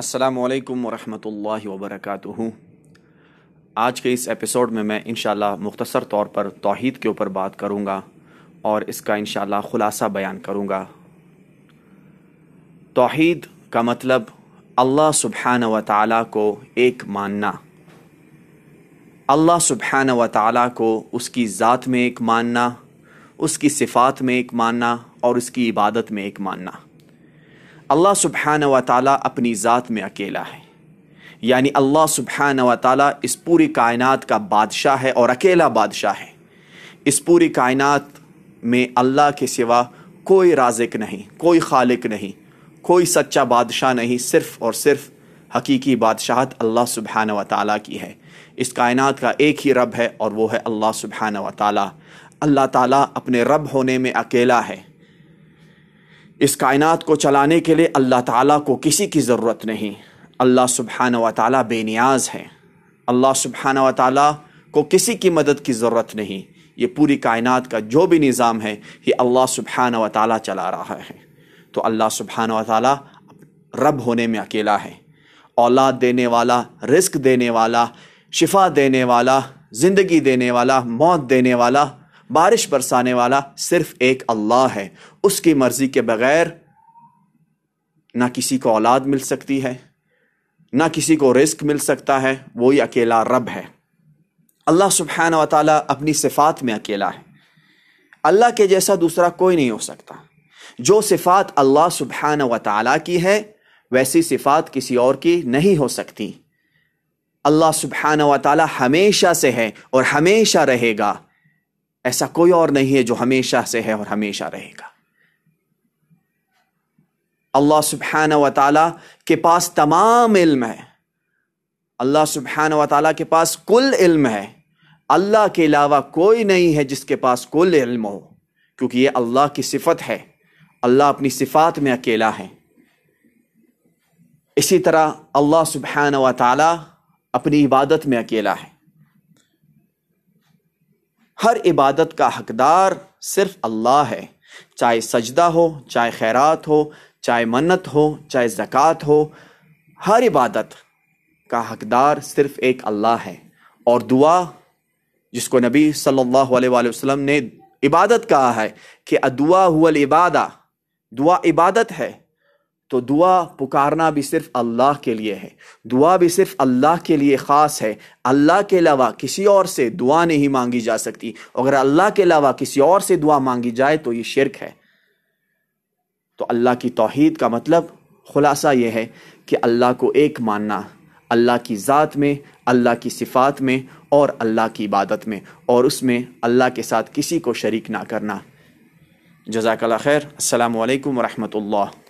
السلام علیکم ورحمۃ اللہ وبرکاتہ۔ آج کے اس ایپیسوڈ میں میں انشاءاللہ مختصر طور پر توحید کے اوپر بات کروں گا اور اس کا انشاءاللہ خلاصہ بیان کروں گا۔ توحید کا مطلب اللہ سبحانہ و تعالیٰ کو ایک ماننا، اللہ سبحانہ و تعالیٰ کو اس کی ذات میں ایک ماننا، اس کی صفات میں ایک ماننا اور اس کی عبادت میں ایک ماننا۔ اللہ سبحانہ و تعالیٰ اپنی ذات میں اکیلا ہے، یعنی اللہ سبحانہ و تعالیٰ اس پوری کائنات کا بادشاہ ہے اور اکیلا بادشاہ ہے۔ اس پوری کائنات میں اللہ کے سوا کوئی رازق نہیں، کوئی خالق نہیں، کوئی سچا بادشاہ نہیں۔ صرف اور صرف حقیقی بادشاہت اللہ سبحانہ و تعالیٰ کی ہے۔ اس کائنات کا ایک ہی رب ہے اور وہ ہے اللہ سبحانہ و تعالیٰ۔ اللہ تعالیٰ اپنے رب ہونے میں اکیلا ہے۔ اس کائنات کو چلانے کے لیے اللہ تعالیٰ کو کسی کی ضرورت نہیں۔ اللہ سبحانہ و تعالیٰ بے نیاز ہے، اللہ سبحانہ و تعالیٰ کو کسی کی مدد کی ضرورت نہیں۔ یہ پوری کائنات کا جو بھی نظام ہے یہ اللہ سبحانہ و تعالیٰ چلا رہا ہے۔ تو اللہ سبحانہ و تعالیٰ رب ہونے میں اکیلا ہے۔ اولاد دینے والا، رزق دینے والا، شفا دینے والا، زندگی دینے والا، موت دینے والا، بارش برسانے والا صرف ایک اللہ ہے۔ اس کی مرضی کے بغیر نہ کسی کو اولاد مل سکتی ہے، نہ کسی کو رزق مل سکتا ہے، وہی اکیلا رب ہے۔ اللہ سبحانہ و تعالیٰ اپنی صفات میں اکیلا ہے، اللہ کے جیسا دوسرا کوئی نہیں ہو سکتا۔ جو صفات اللہ سبحانہ و تعالیٰ کی ہے ویسی صفات کسی اور کی نہیں ہو سکتی۔ اللہ سبحانہ و تعالیٰ ہمیشہ سے ہے اور ہمیشہ رہے گا، ایسا کوئی اور نہیں ہے جو ہمیشہ سے ہے اور ہمیشہ رہے گا۔ اللہ سبحانہ و تعالیٰ کے پاس تمام علم ہے، اللہ سبحانہ و تعالیٰ کے پاس کل علم ہے۔ اللہ کے علاوہ کوئی نہیں ہے جس کے پاس کل علم ہو، کیونکہ یہ اللہ کی صفت ہے۔ اللہ اپنی صفات میں اکیلا ہے۔ اسی طرح اللہ سبحانہ و تعالیٰ اپنی عبادت میں اکیلا ہے۔ ہر عبادت کا حقدار صرف اللہ ہے، چاہے سجدہ ہو، چاہے خیرات ہو، چاہے منت ہو، چاہے زکوٰۃ ہو، ہر عبادت کا حقدار صرف ایک اللہ ہے۔ اور دعا، جس کو نبی صلی اللہ علیہ وآلہ وسلم نے عبادت کہا ہے کہ الدعاء هو العبادہ، دعا عبادت ہے، تو دعا پکارنا بھی صرف اللہ کے لیے ہے، دعا بھی صرف اللہ کے لیے خاص ہے۔ اللہ کے علاوہ کسی اور سے دعا نہیں مانگی جا سکتی۔ اگر اللہ کے علاوہ کسی اور سے دعا مانگی جائے تو یہ شرک ہے۔ تو اللہ کی توحید کا مطلب خلاصہ یہ ہے کہ اللہ کو ایک ماننا، اللہ کی ذات میں، اللہ کی صفات میں اور اللہ کی عبادت میں، اور اس میں اللہ کے ساتھ کسی کو شریک نہ کرنا۔ جزاک اللہ خیر۔ السلام علیکم ورحمۃ اللہ۔